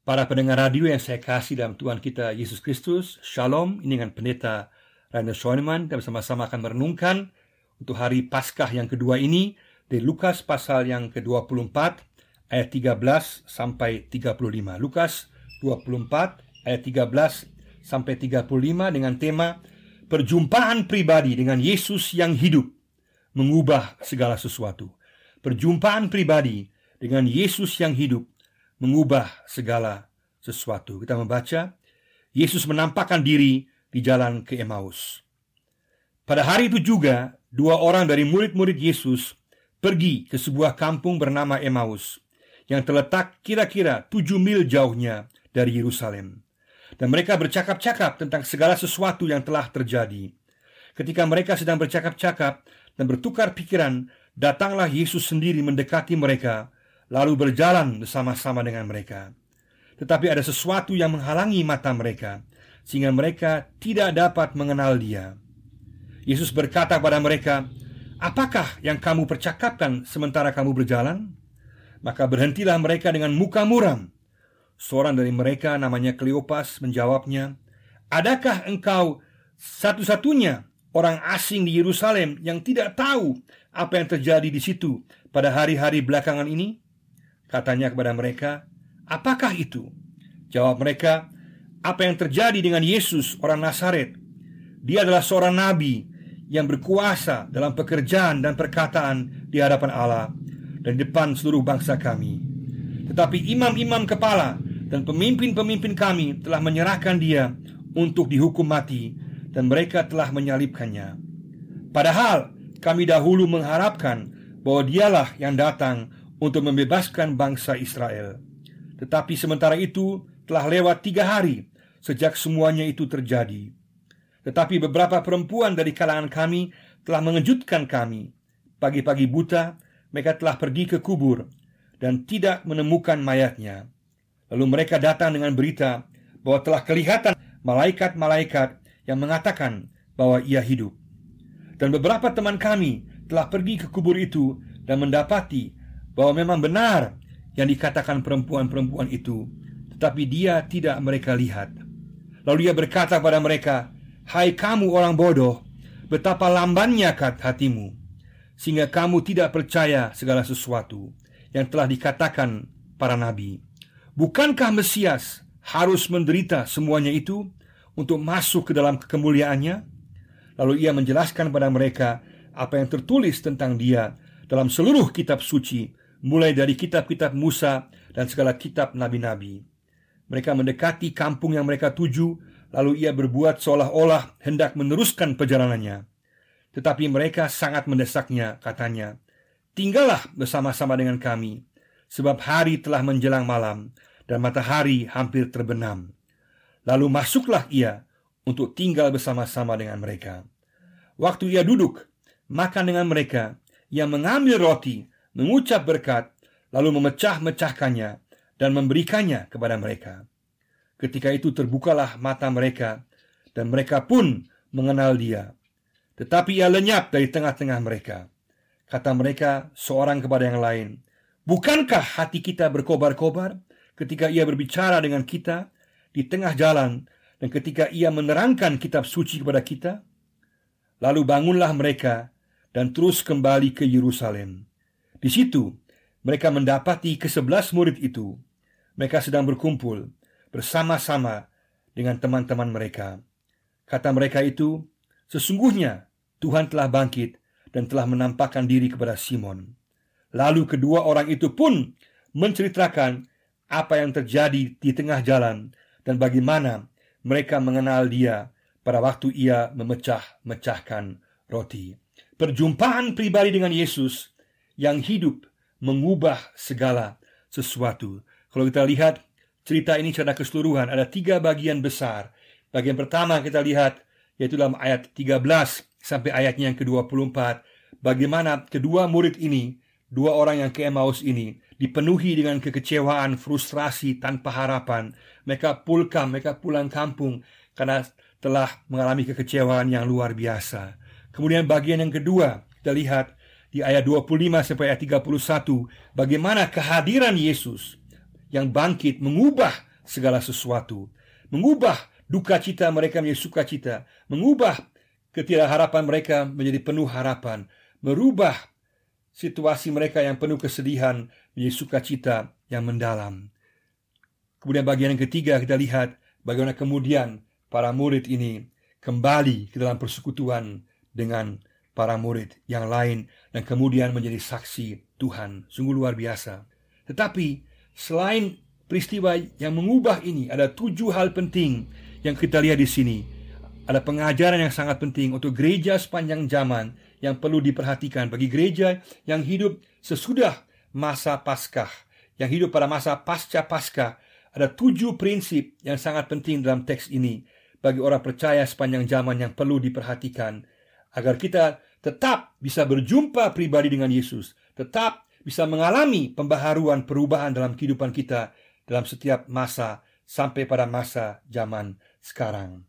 Para pendengar radio yang saya kasih dalam Tuhan kita Yesus Kristus, Shalom. Ini dengan pendeta Rainer Schoenemann. Kita bersama-sama akan merenungkan untuk hari Paskah yang kedua ini dari Lukas pasal yang ke-24 ayat 13 sampai 35. Lukas 24 ayat 13 sampai 35 dengan tema perjumpaan pribadi dengan Yesus yang hidup mengubah segala sesuatu. Perjumpaan pribadi dengan Yesus yang hidup mengubah segala sesuatu. Kita membaca, Yesus menampakkan diri di jalan ke Emmaus. Pada hari itu juga, dua orang dari murid-murid Yesus pergi ke sebuah kampung bernama Emmaus, yang terletak kira-kira 7 mil jauhnya dari Yerusalem. Dan mereka bercakap-cakap tentang segala sesuatu yang telah terjadi. Ketika mereka sedang bercakap-cakap dan bertukar pikiran, datanglah Yesus sendiri mendekati mereka, lalu berjalan bersama-sama dengan mereka. Tetapi ada sesuatu yang menghalangi mata mereka, sehingga mereka tidak dapat mengenal dia. Yesus berkata kepada mereka, "Apakah yang kamu percakapkan sementara kamu berjalan?" Maka berhentilah mereka dengan muka muram. Seorang dari mereka namanya Kleopas menjawabnya, "Adakah engkau satu-satunya orang asing di Yerusalem yang tidak tahu apa yang terjadi di situ pada hari-hari belakangan ini?" Katanya kepada mereka, "Apakah itu?" Jawab mereka, "Apa yang terjadi dengan Yesus orang Nazaret. Dia adalah seorang nabi yang berkuasa dalam pekerjaan dan perkataan di hadapan Allah dan di depan seluruh bangsa kami. Tetapi imam-imam kepala dan pemimpin-pemimpin kami telah menyerahkan dia untuk dihukum mati, dan mereka telah menyalibkannya. Padahal kami dahulu mengharapkan bahwa dialah yang datang untuk membebaskan bangsa Israel. Tetapi sementara itu telah lewat 3 hari sejak semuanya itu terjadi. Tetapi beberapa perempuan dari kalangan kami telah mengejutkan kami. Pagi-pagi buta mereka telah pergi ke kubur dan tidak menemukan mayatnya. Lalu mereka datang dengan berita bahwa telah kelihatan malaikat-malaikat yang mengatakan bahwa ia hidup. Dan beberapa teman kami telah pergi ke kubur itu dan mendapati bahwa memang benar yang dikatakan perempuan-perempuan itu, tetapi dia tidak mereka lihat." Lalu ia berkata kepada mereka, "Hai kamu orang bodoh, betapa lambannya hatimu, sehingga kamu tidak percaya segala sesuatu yang telah dikatakan para nabi. Bukankah Mesias harus menderita semuanya itu untuk masuk ke dalam kemuliaannya?" Lalu ia menjelaskan kepada mereka apa yang tertulis tentang dia dalam seluruh kitab suci, mulai dari kitab-kitab Musa dan segala kitab nabi-nabi. Mereka mendekati kampung yang mereka tuju, lalu ia berbuat seolah-olah hendak meneruskan perjalanannya. Tetapi mereka sangat mendesaknya, katanya, "Tinggallah bersama-sama dengan kami, sebab hari telah menjelang malam dan matahari hampir terbenam." Lalu masuklah ia untuk tinggal bersama-sama dengan mereka. Waktu ia duduk makan dengan mereka, ia mengambil roti, mengucap berkat, lalu memecah-mecahkannya dan memberikannya kepada mereka. Ketika itu terbukalah mata mereka, dan mereka pun mengenal dia, tetapi ia lenyap dari tengah-tengah mereka. Kata mereka seorang kepada yang lain, "Bukankah hati kita berkobar-kobar ketika ia berbicara dengan kita di tengah jalan, dan ketika ia menerangkan kitab suci kepada kita?" Lalu bangunlah mereka dan terus kembali ke Yerusalem. Di situ, mereka mendapati ke-11 murid itu. Mereka sedang berkumpul bersama-sama dengan teman-teman mereka. Kata mereka itu, "Sesungguhnya Tuhan telah bangkit dan telah menampakkan diri kepada Simon." Lalu kedua orang itu pun menceritakan apa yang terjadi di tengah jalan dan bagaimana mereka mengenal dia pada waktu ia memecah-mecahkan roti. Perjumpaan pribadi dengan Yesus yang hidup mengubah segala sesuatu. Kalau kita lihat cerita ini secara keseluruhan, ada 3 bagian besar. Bagian pertama kita lihat, yaitu dalam ayat 13 sampai ayatnya yang ke-24, bagaimana kedua murid ini, dua orang yang ke Emmaus ini, dipenuhi dengan kekecewaan, frustrasi, tanpa harapan. Mereka pulka, mereka pulang kampung karena telah mengalami kekecewaan yang luar biasa. Kemudian bagian yang kedua kita lihat di ayat 25 sampai ayat 31, bagaimana kehadiran Yesus yang bangkit mengubah segala sesuatu, mengubah duka cita mereka menjadi sukacita, mengubah ketidakharapan mereka menjadi penuh harapan, merubah situasi mereka yang penuh kesedihan menjadi sukacita yang mendalam. Kemudian bagian yang ketiga kita lihat bagaimana kemudian para murid ini kembali ke dalam persekutuan dengan para murid yang lain dan kemudian menjadi saksi Tuhan. Sungguh luar biasa. Tetapi selain peristiwa yang mengubah ini, ada 7 hal penting yang kita lihat di sini. Ada pengajaran yang sangat penting untuk gereja sepanjang zaman yang perlu diperhatikan bagi gereja yang hidup sesudah masa Paskah, yang hidup pada masa pasca Paskah. Ada 7 prinsip yang sangat penting dalam teks ini bagi orang percaya sepanjang zaman yang perlu diperhatikan, agar kita tetap bisa berjumpa pribadi dengan Yesus, tetap bisa mengalami pembaharuan perubahan dalam kehidupan kita dalam setiap masa sampai pada masa zaman sekarang.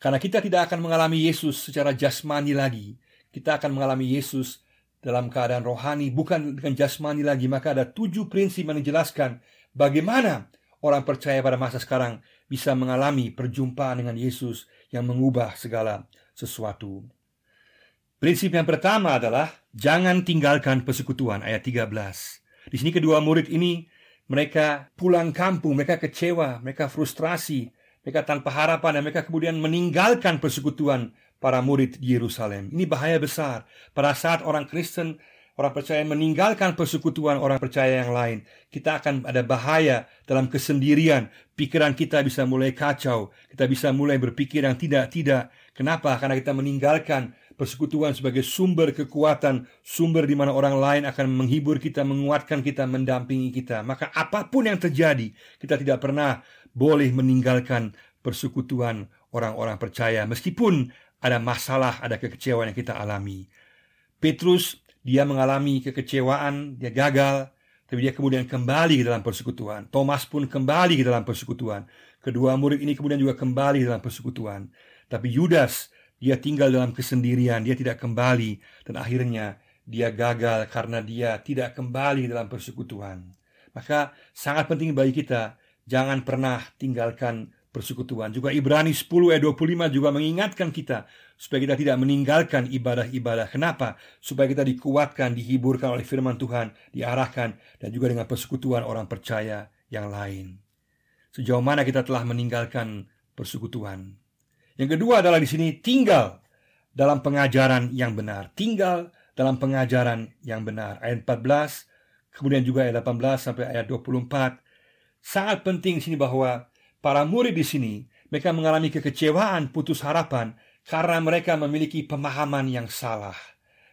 Karena kita tidak akan mengalami Yesus secara jasmani lagi, kita akan mengalami Yesus dalam keadaan rohani, bukan dengan jasmani lagi. Maka ada 7 prinsip yang dijelaskan bagaimana orang percaya pada masa sekarang bisa mengalami perjumpaan dengan Yesus yang mengubah segala sesuatu. Prinsip yang pertama adalah jangan tinggalkan persekutuan, ayat 13. Di sini kedua murid ini, mereka pulang kampung, mereka kecewa, mereka frustrasi, mereka tanpa harapan, dan mereka kemudian meninggalkan persekutuan para murid di Yerusalem. Ini bahaya besar pada saat orang Kristen, orang percaya meninggalkan persekutuan orang percaya yang lain. Kita akan ada bahaya dalam kesendirian. Pikiran kita bisa mulai kacau. Kita bisa mulai berpikir yang tidak-tidak. Kenapa? Karena kita meninggalkan persekutuan sebagai sumber kekuatan, sumber di mana orang lain akan menghibur kita, menguatkan kita, mendampingi kita. Maka apapun yang terjadi, kita tidak pernah boleh meninggalkan persekutuan orang-orang percaya, meskipun ada masalah, ada kekecewaan yang kita alami. Petrus, dia mengalami kekecewaan, dia gagal, tapi dia kemudian kembali ke dalam persekutuan. Thomas pun kembali ke dalam persekutuan. Kedua murid ini kemudian juga kembali ke dalam persekutuan. Tapi Yudas, dia tinggal dalam kesendirian, dia tidak kembali, dan akhirnya dia gagal karena dia tidak kembali dalam persekutuan. Maka sangat penting bagi kita, jangan pernah tinggalkan persekutuan. Juga Ibrani 10 ayat 25 juga mengingatkan kita supaya kita tidak meninggalkan ibadah-ibadah. Kenapa? Supaya kita dikuatkan, dihiburkan oleh firman Tuhan, diarahkan, dan juga dengan persekutuan orang percaya yang lain. Sejauh mana kita telah meninggalkan persekutuan? Yang kedua adalah di sini tinggal dalam pengajaran yang benar. Tinggal dalam pengajaran yang benar. Ayat 14, kemudian juga ayat 18 sampai ayat 24. Sangat penting di sini bahwa para murid di sini, mereka mengalami kekecewaan, putus harapan, karena mereka memiliki pemahaman yang salah,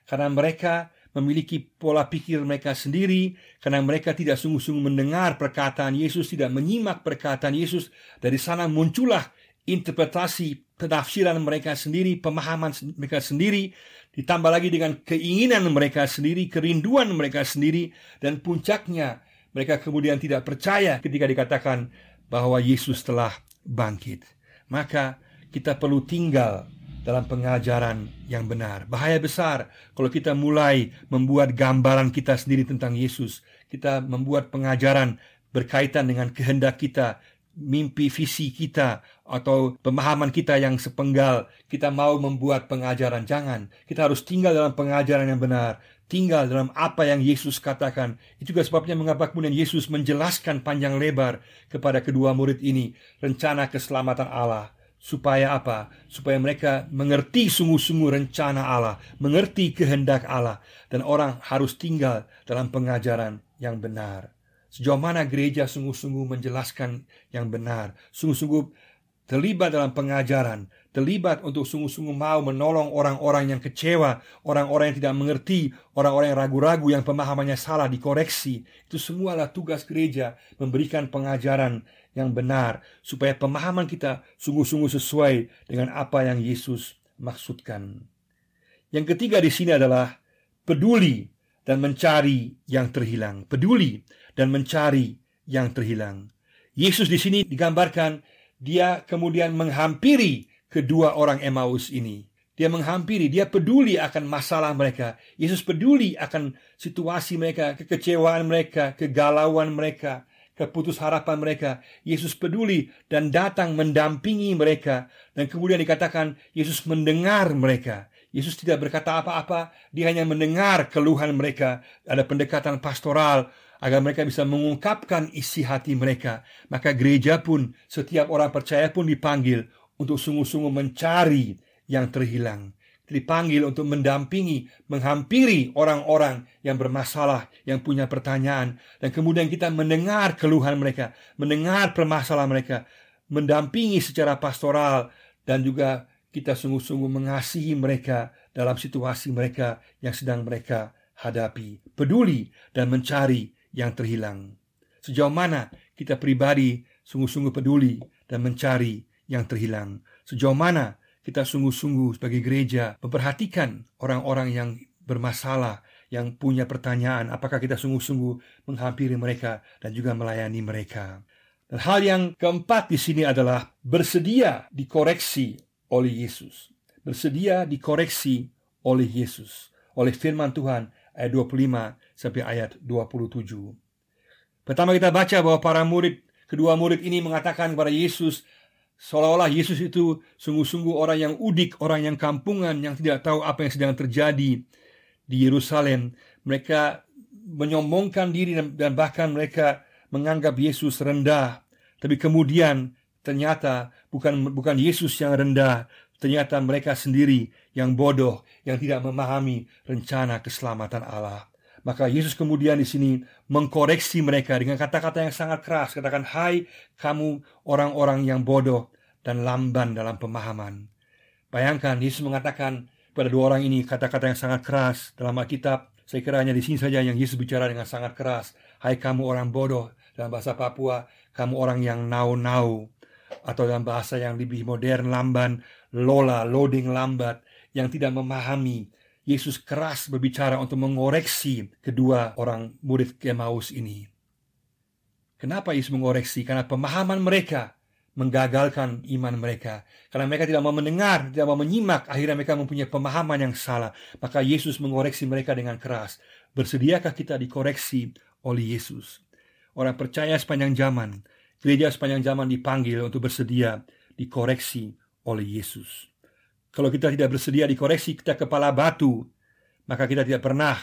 karena mereka memiliki pola pikir mereka sendiri, karena mereka tidak sungguh-sungguh mendengar perkataan Yesus, tidak menyimak perkataan Yesus. Dari sana muncullah interpretasi, penafsiran mereka sendiri, pemahaman mereka sendiri, ditambah lagi dengan keinginan mereka sendiri, kerinduan mereka sendiri. Dan puncaknya, mereka kemudian tidak percaya ketika dikatakan bahwa Yesus telah bangkit. Maka kita perlu tinggal dalam pengajaran yang benar. Bahaya besar kalau kita mulai membuat gambaran kita sendiri tentang Yesus. Kita membuat pengajaran berkaitan dengan kehendak kita, mimpi visi kita, atau pemahaman kita yang sepenggal. Kita mau membuat pengajaran. Jangan. Kita harus tinggal dalam pengajaran yang benar, tinggal dalam apa yang Yesus katakan. Itu juga sebabnya mengapa kemudian Yesus menjelaskan panjang lebar kepada kedua murid ini rencana keselamatan Allah. Supaya apa? Supaya mereka mengerti sungguh-sungguh rencana Allah, mengerti kehendak Allah. Dan orang harus tinggal dalam pengajaran yang benar. Sejauh mana gereja sungguh-sungguh menjelaskan yang benar, sungguh-sungguh terlibat dalam pengajaran, terlibat untuk sungguh-sungguh mau menolong orang-orang yang kecewa, orang-orang yang tidak mengerti, orang-orang yang ragu-ragu, yang pemahamannya salah, dikoreksi. Itu semualah tugas gereja, memberikan pengajaran yang benar, supaya pemahaman kita sungguh-sungguh sesuai dengan apa yang Yesus maksudkan. Yang ketiga di sini adalah peduli dan mencari yang terhilang. Peduli dan mencari yang terhilang. Yesus di sini digambarkan, dia kemudian menghampiri kedua orang Emmaus ini. Dia menghampiri, dia peduli akan masalah mereka. Yesus peduli akan situasi mereka, kekecewaan mereka, kegalauan mereka, keputusharapan mereka. Yesus peduli dan datang mendampingi mereka. Dan kemudian dikatakan Yesus mendengar mereka. Yesus tidak berkata apa-apa, dia hanya mendengar keluhan mereka. Ada pendekatan pastoral agar mereka bisa mengungkapkan isi hati mereka. Maka gereja pun, setiap orang percaya pun dipanggil untuk sungguh-sungguh mencari yang terhilang. Dipanggil untuk mendampingi, menghampiri orang-orang yang bermasalah, yang punya pertanyaan. Dan kemudian kita mendengar keluhan mereka, mendengar permasalahan mereka, mendampingi secara pastoral. Dan juga kita sungguh-sungguh mengasihi mereka dalam situasi mereka yang sedang mereka hadapi. Peduli dan mencari yang terhilang. Sejauh mana kita pribadi sungguh-sungguh peduli dan mencari yang terhilang. Sejauh mana kita sungguh-sungguh sebagai gereja memperhatikan orang-orang yang bermasalah, yang punya pertanyaan. Apakah kita sungguh-sungguh menghampiri mereka dan juga melayani mereka. Dan hal yang keempat di sini adalah bersedia dikoreksi oleh Yesus. Bersedia dikoreksi oleh Yesus, oleh firman Tuhan ayat 25 sampai ayat 27. Pertama kita baca bahwa kedua murid ini mengatakan kepada Yesus, seolah-olah Yesus itu sungguh-sungguh orang yang udik, orang yang kampungan, yang tidak tahu apa yang sedang terjadi di Yerusalem. Mereka menyombongkan diri dan bahkan mereka menganggap Yesus rendah. Tapi kemudian ternyata bukan Yesus yang rendah. Ternyata mereka sendiri yang bodoh, yang tidak memahami rencana keselamatan Allah. Maka Yesus kemudian di sini mengkoreksi mereka dengan kata-kata yang sangat keras. Katakan, hai kamu orang-orang yang bodoh dan lamban dalam pemahaman. Bayangkan Yesus mengatakan kepada dua orang ini kata-kata yang sangat keras. Dalam Alkitab, saya kira hanya di sini saja yang Yesus bicara dengan sangat keras. Hai kamu orang bodoh, dalam bahasa Papua, kamu orang yang nau-nau. Atau dalam bahasa yang lebih modern, lamban, lola, loading lambat, yang tidak memahami. Yesus keras berbicara untuk mengoreksi kedua orang murid Emmaus ini. Kenapa Yesus mengoreksi? Karena pemahaman mereka menggagalkan iman mereka. Karena mereka tidak mau mendengar, tidak mau menyimak, akhirnya mereka mempunyai pemahaman yang salah. Maka Yesus mengoreksi mereka dengan keras. Bersediakah kita dikoreksi oleh Yesus? Orang percaya sepanjang zaman, gereja sepanjang zaman dipanggil untuk bersedia dikoreksi oleh Yesus. Kalau kita tidak bersedia dikoreksi, kita kepala batu. Maka kita tidak pernah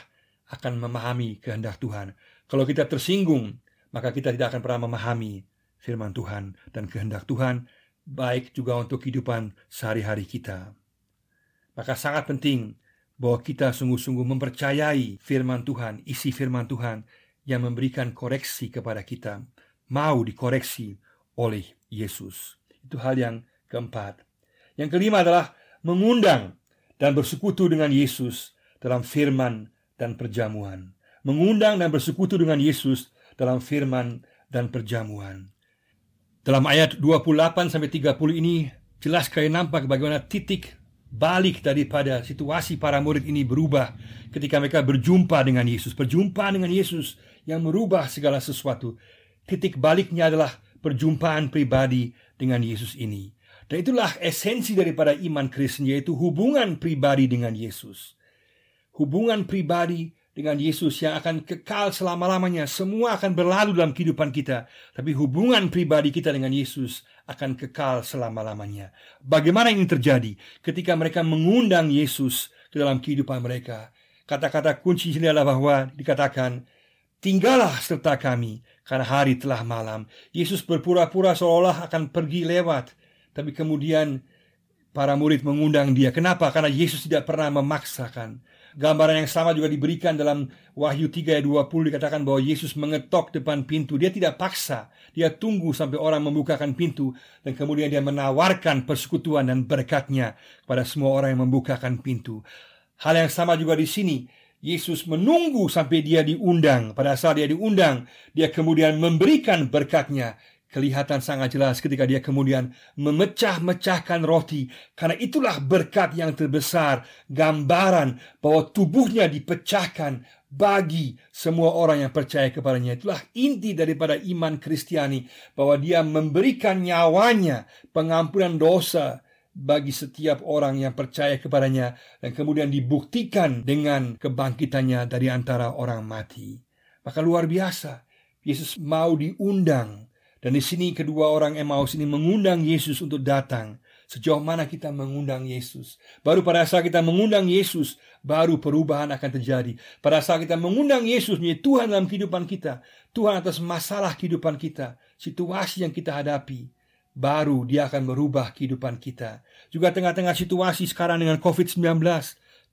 akan memahami kehendak Tuhan. Kalau kita tersinggung, maka kita tidak akan pernah memahami firman Tuhan dan kehendak Tuhan, baik juga untuk kehidupan sehari-hari kita. Maka sangat penting bahwa kita sungguh-sungguh mempercayai firman Tuhan, isi firman Tuhan yang memberikan koreksi kepada kita. Mau dikoreksi oleh Yesus. Itu hal yang keempat. Yang kelima adalah mengundang dan bersekutu dengan Yesus dalam firman dan perjamuan. Mengundang dan bersekutu dengan Yesus dalam firman dan perjamuan. Dalam ayat 28-30 ini jelas sekali nampak bagaimana titik balik daripada situasi para murid ini berubah ketika mereka berjumpa dengan Yesus. Perjumpaan dengan Yesus yang merubah segala sesuatu. Titik baliknya adalah perjumpaan pribadi dengan Yesus ini. Dan itulah esensi daripada iman Kristen, yaitu hubungan pribadi dengan Yesus. Hubungan pribadi dengan Yesus yang akan kekal selama-lamanya. Semua akan berlalu dalam kehidupan kita, tapi hubungan pribadi kita dengan Yesus akan kekal selama-lamanya. Bagaimana ini terjadi? Ketika mereka mengundang Yesus ke dalam kehidupan mereka. Kata-kata kunci ini adalah bahwa dikatakan, tinggallah serta kami, karena hari telah malam. Yesus berpura-pura seolah-olah akan pergi lewat. Tapi kemudian para murid mengundang dia. Kenapa? Karena Yesus tidak pernah memaksakan. Gambaran yang sama juga diberikan dalam Wahyu 3:20. Dikatakan bahwa Yesus mengetok depan pintu. Dia tidak paksa. Dia tunggu sampai orang membukakan pintu. Dan kemudian dia menawarkan persekutuan dan berkatnya kepada semua orang yang membukakan pintu. Hal yang sama juga di sini. Yesus menunggu sampai dia diundang. Pada saat dia diundang, dia kemudian memberikan berkatnya. Kelihatan sangat jelas ketika dia kemudian memecah-mecahkan roti. Karena itulah berkat yang terbesar. Gambaran bahwa tubuhnya dipecahkan bagi semua orang yang percaya kepadanya. Itulah inti daripada iman Kristiani. Bahwa dia memberikan nyawanya, pengampunan dosa bagi setiap orang yang percaya kepadanya, dan kemudian dibuktikan dengan kebangkitannya dari antara orang mati. Maka luar biasa Yesus mau diundang. Dan di sini kedua orang Emmaus ini mengundang Yesus untuk datang. Sejauh mana kita mengundang Yesus? Baru pada saat kita mengundang Yesus, baru perubahan akan terjadi. Pada saat kita mengundang Yesus menjadi Tuhan dalam kehidupan kita, Tuhan atas masalah kehidupan kita, situasi yang kita hadapi, baru dia akan merubah kehidupan kita. Juga tengah-tengah situasi sekarang dengan COVID-19,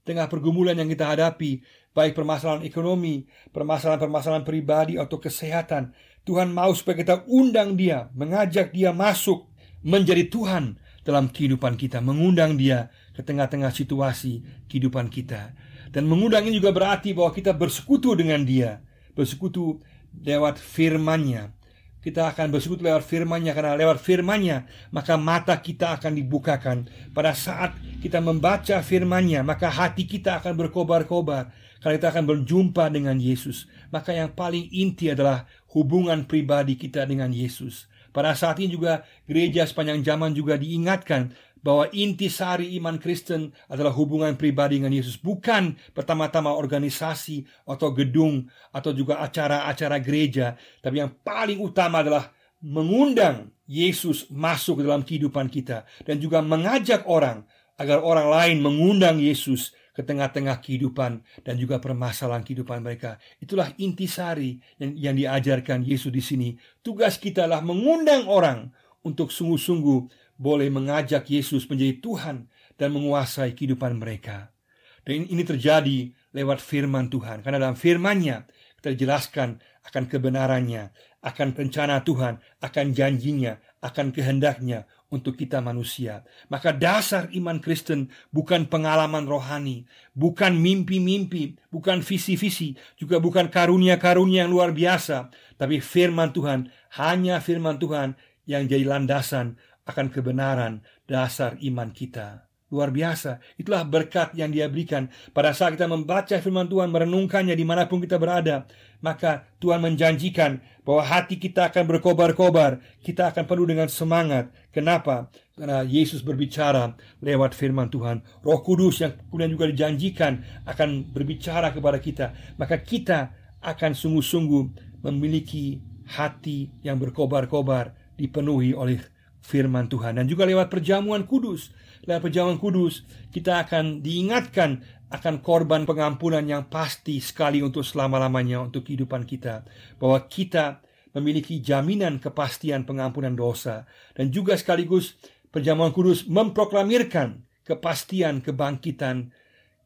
tengah pergumulan yang kita hadapi, baik permasalahan ekonomi, permasalahan-permasalahan pribadi atau kesehatan, Tuhan mau supaya kita undang dia, mengajak dia masuk menjadi Tuhan dalam kehidupan kita, mengundang dia ke tengah-tengah situasi kehidupan kita. Dan mengundangnya juga berarti bahwa kita bersekutu dengan dia, bersekutu lewat firman-Nya. Kita akan bersekutu lewat firman-Nya, karena lewat firman-Nya maka mata kita akan dibukakan. Pada saat kita membaca firman-Nya, maka hati kita akan berkobar-kobar, karena kita akan berjumpa dengan Yesus. Maka yang paling inti adalah hubungan pribadi kita dengan Yesus. Pada saat ini juga gereja sepanjang zaman juga diingatkan bahwa inti sari iman Kristen adalah hubungan pribadi dengan Yesus, bukan pertama-tama organisasi atau gedung atau juga acara-acara gereja. Tapi yang paling utama adalah mengundang Yesus masuk dalam kehidupan kita, dan juga mengajak orang agar orang lain mengundang Yesus ke tengah-tengah kehidupan dan juga permasalahan kehidupan mereka. Itulah inti sari yang diajarkan Yesus di sini. Tugas kita adalah mengundang orang untuk sungguh-sungguh boleh mengajak Yesus menjadi Tuhan dan menguasai kehidupan mereka. Dan ini terjadi lewat firman Tuhan, karena dalam firman-Nya kita jelaskan akan kebenarannya, akan rencana Tuhan, akan janjinya, akan kehendak-Nya untuk kita manusia. Maka dasar iman Kristen bukan pengalaman rohani, bukan mimpi-mimpi, bukan visi-visi, juga bukan karunia-karunia yang luar biasa, tapi firman Tuhan, hanya firman Tuhan yang jadi landasan akan kebenaran dasar iman kita. Luar biasa. Itulah berkat yang dia berikan. Pada saat kita membaca firman Tuhan, merenungkannya dimanapun kita berada, maka Tuhan menjanjikan bahwa hati kita akan berkobar-kobar, kita akan penuh dengan semangat. Kenapa? Karena Yesus berbicara lewat firman Tuhan. Roh Kudus yang kemudian juga dijanjikan akan berbicara kepada kita. Maka kita akan sungguh-sungguh memiliki hati yang berkobar-kobar, dipenuhi oleh firman Tuhan. Dan juga lewat perjamuan kudus, kita akan diingatkan akan korban pengampunan yang pasti sekali untuk selama-lamanya untuk kehidupan kita, bahwa kita memiliki jaminan kepastian pengampunan dosa. Dan juga sekaligus perjamuan kudus memproklamirkan kepastian kebangkitan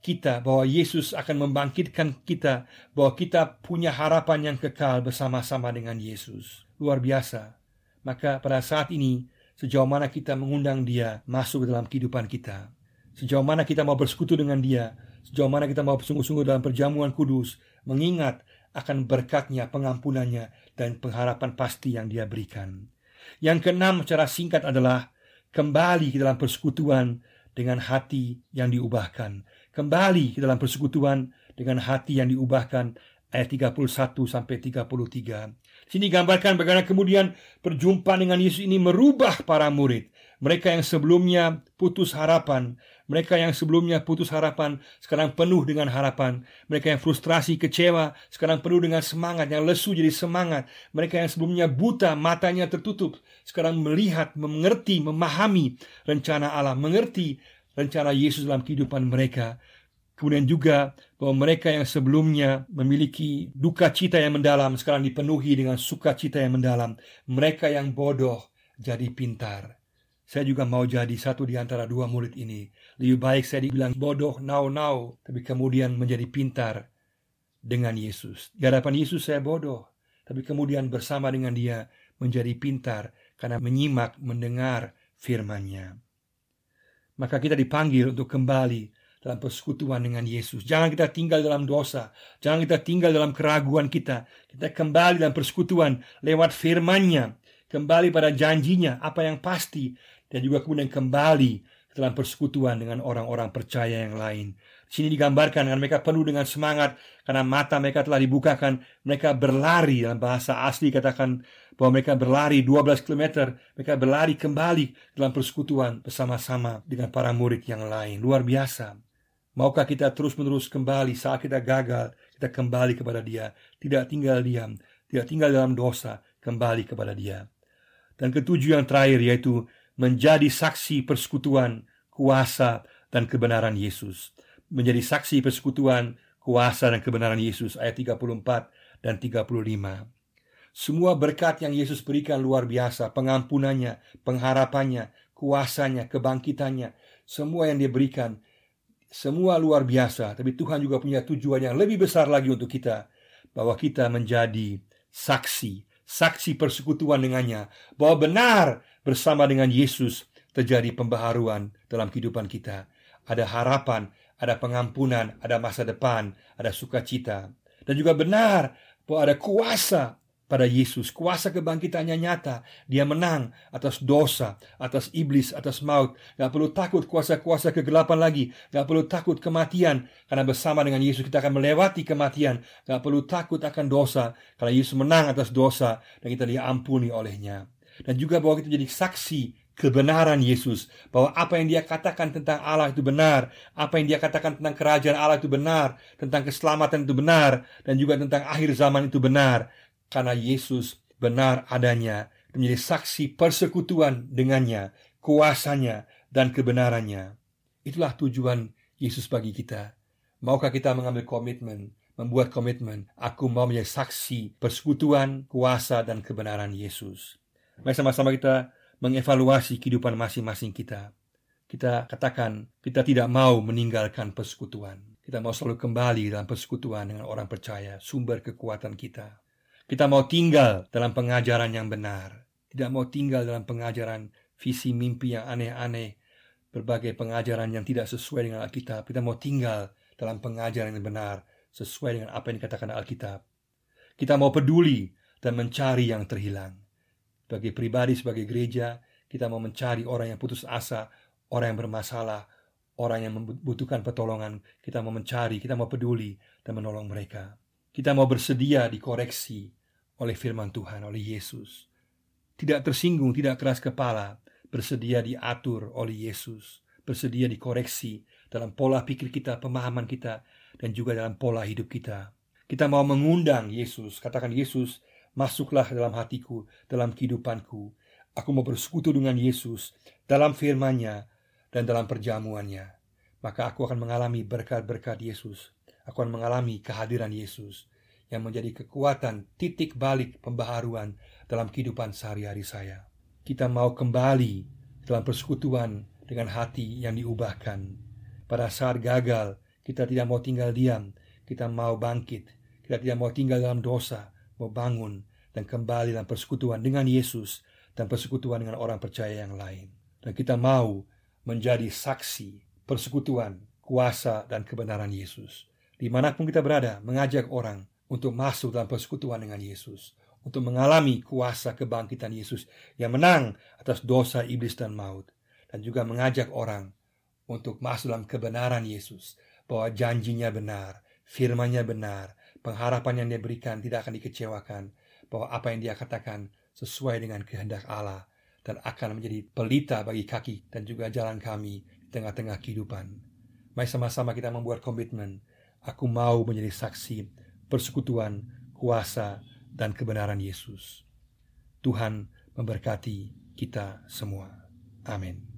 kita, bahwa Yesus akan membangkitkan kita, bahwa kita punya harapan yang kekal bersama-sama dengan Yesus. Luar biasa. Maka pada saat ini, sejauh mana kita mengundang dia masuk dalam kehidupan kita, sejauh mana kita mau bersekutu dengan dia, sejauh mana kita mau sungguh-sungguh dalam perjamuan kudus, mengingat akan berkat-Nya, pengampunannya, dan pengharapan pasti yang dia berikan. Yang keenam secara singkat adalah kembali ke dalam persekutuan dengan hati yang diubahkan. Kembali ke dalam persekutuan dengan hati yang diubahkan, ayat 31-33. Sini gambarkan bagaimana kemudian perjumpaan dengan Yesus ini merubah para murid. Mereka yang sebelumnya putus harapan, sekarang penuh dengan harapan. Mereka yang frustrasi, kecewa, sekarang penuh dengan semangat. Yang lesu jadi semangat. Mereka yang sebelumnya buta, matanya tertutup, sekarang melihat, mengerti, memahami rencana Allah, mengerti rencana Yesus dalam kehidupan mereka. Kemudian juga bahwa mereka yang sebelumnya memiliki duka cita yang mendalam, sekarang dipenuhi dengan sukacita yang mendalam. Mereka yang bodoh jadi pintar. Saya juga mau jadi satu di antara dua murid ini. Lebih baik saya dibilang bodoh, nau-nau, tapi kemudian menjadi pintar dengan Yesus. Di hadapan Yesus saya bodoh, tapi kemudian bersama dengan dia menjadi pintar, karena menyimak, mendengar firman-Nya. Maka kita dipanggil untuk kembali dalam persekutuan dengan Yesus. Jangan kita tinggal dalam dosa, jangan kita tinggal dalam keraguan kita. Kita kembali dalam persekutuan lewat firman-Nya, kembali pada janjinya, apa yang pasti. Dan juga kemudian kembali dalam persekutuan dengan orang-orang percaya yang lain. Di sini digambarkan dengan mereka penuh dengan semangat, karena mata mereka telah dibukakan. Mereka berlari, dalam bahasa asli katakan bahwa mereka berlari 12 km. Mereka berlari kembali dalam persekutuan bersama-sama dengan para murid yang lain. Luar biasa. Maukah kita terus-menerus kembali? Saat kita gagal, kita kembali kepada dia. Tidak tinggal diam, tidak tinggal dalam dosa, kembali kepada Dia. Dan ketujuh yang terakhir yaitu menjadi saksi persekutuan, kuasa, dan kebenaran Yesus. Menjadi saksi persekutuan, kuasa, dan kebenaran Yesus, ayat 34 dan 35. Semua berkat yang Yesus berikan luar biasa, pengampunannya, pengharapannya, kuasanya, kebangkitannya, semua yang Dia berikan, semua luar biasa. Tapi Tuhan juga punya tujuan yang lebih besar lagi untuk kita, bahwa kita menjadi saksi persekutuan dengannya, bahwa benar bersama dengan Yesus terjadi pembaharuan dalam kehidupan kita. Ada harapan, ada pengampunan, ada masa depan, ada sukacita. Dan juga benar bahwa ada kuasa pada Yesus, kuasa kebangkitannya nyata. Dia menang atas dosa, atas iblis, atas maut. Gak perlu takut kuasa-kuasa kegelapan lagi. Gak perlu takut kematian, karena bersama dengan Yesus kita akan melewati kematian. Gak perlu takut akan dosa, karena Yesus menang atas dosa dan kita diampuni olehnya. Dan juga bahwa kita jadi saksi kebenaran Yesus, bahwa apa yang Dia katakan tentang Allah itu benar, apa yang Dia katakan tentang kerajaan Allah itu benar, tentang keselamatan itu benar, dan juga tentang akhir zaman itu benar. Karena Yesus benar adanya, menjadi saksi persekutuan dengannya, kuasanya, dan kebenarannya. Itulah tujuan Yesus bagi kita. Maukah kita mengambil komitmen, membuat komitmen, aku mau menjadi saksi persekutuan, kuasa, dan kebenaran Yesus. Mari sama-sama kita mengevaluasi kehidupan masing-masing kita. Kita katakan, kita tidak mau meninggalkan persekutuan. Kita mau selalu kembali dalam persekutuan dengan orang percaya, sumber kekuatan kita. Kita mau tinggal dalam pengajaran yang benar. Tidak mau tinggal dalam pengajaran visi mimpi yang aneh-aneh, berbagai pengajaran yang tidak sesuai dengan Alkitab. Kita mau tinggal dalam pengajaran yang benar, sesuai dengan apa yang dikatakan Alkitab. Kita mau peduli dan mencari yang terhilang. Sebagai pribadi, sebagai gereja, kita mau mencari orang yang putus asa, orang yang bermasalah, orang yang membutuhkan pertolongan. Kita mau mencari, kita mau peduli dan menolong mereka. Kita mau bersedia dikoreksi oleh firman Tuhan, oleh Yesus. Tidak tersinggung, tidak keras kepala. Bersedia diatur oleh Yesus. Bersedia dikoreksi dalam pola pikir kita, pemahaman kita, dan juga dalam pola hidup kita. Kita mau mengundang Yesus. Katakan, Yesus, masuklah dalam hatiku, dalam kehidupanku. Aku mau bersekutu dengan Yesus dalam firman-Nya dan dalam perjamuannya. Maka aku akan mengalami berkat-berkat Yesus. Aku akan mengalami kehadiran Yesus yang menjadi kekuatan, titik balik pembaharuan dalam kehidupan sehari-hari saya. Kita mau kembali dalam persekutuan dengan hati yang diubahkan. Pada saat gagal, kita tidak mau tinggal diam. Kita mau bangkit. Kita tidak mau tinggal dalam dosa. Mau bangun dan kembali dalam persekutuan dengan Yesus dan persekutuan dengan orang percaya yang lain. Dan kita mau menjadi saksi persekutuan, kuasa, dan kebenaran Yesus. Dimanapun kita berada, mengajak orang untuk masuk dalam persekutuan dengan Yesus, untuk mengalami kuasa kebangkitan Yesus yang menang atas dosa, iblis, dan maut. Dan juga mengajak orang untuk masuk dalam kebenaran Yesus, bahwa janjinya benar, firman-Nya benar, pengharapan yang Dia berikan tidak akan dikecewakan, bahwa apa yang Dia katakan sesuai dengan kehendak Allah, dan akan menjadi pelita bagi kaki dan juga jalan kami di tengah-tengah kehidupan. Mari sama-sama kita membuat komitmen, aku mau menjadi saksi persekutuan, kuasa, dan kebenaran Yesus. Tuhan memberkati kita semua. Amin.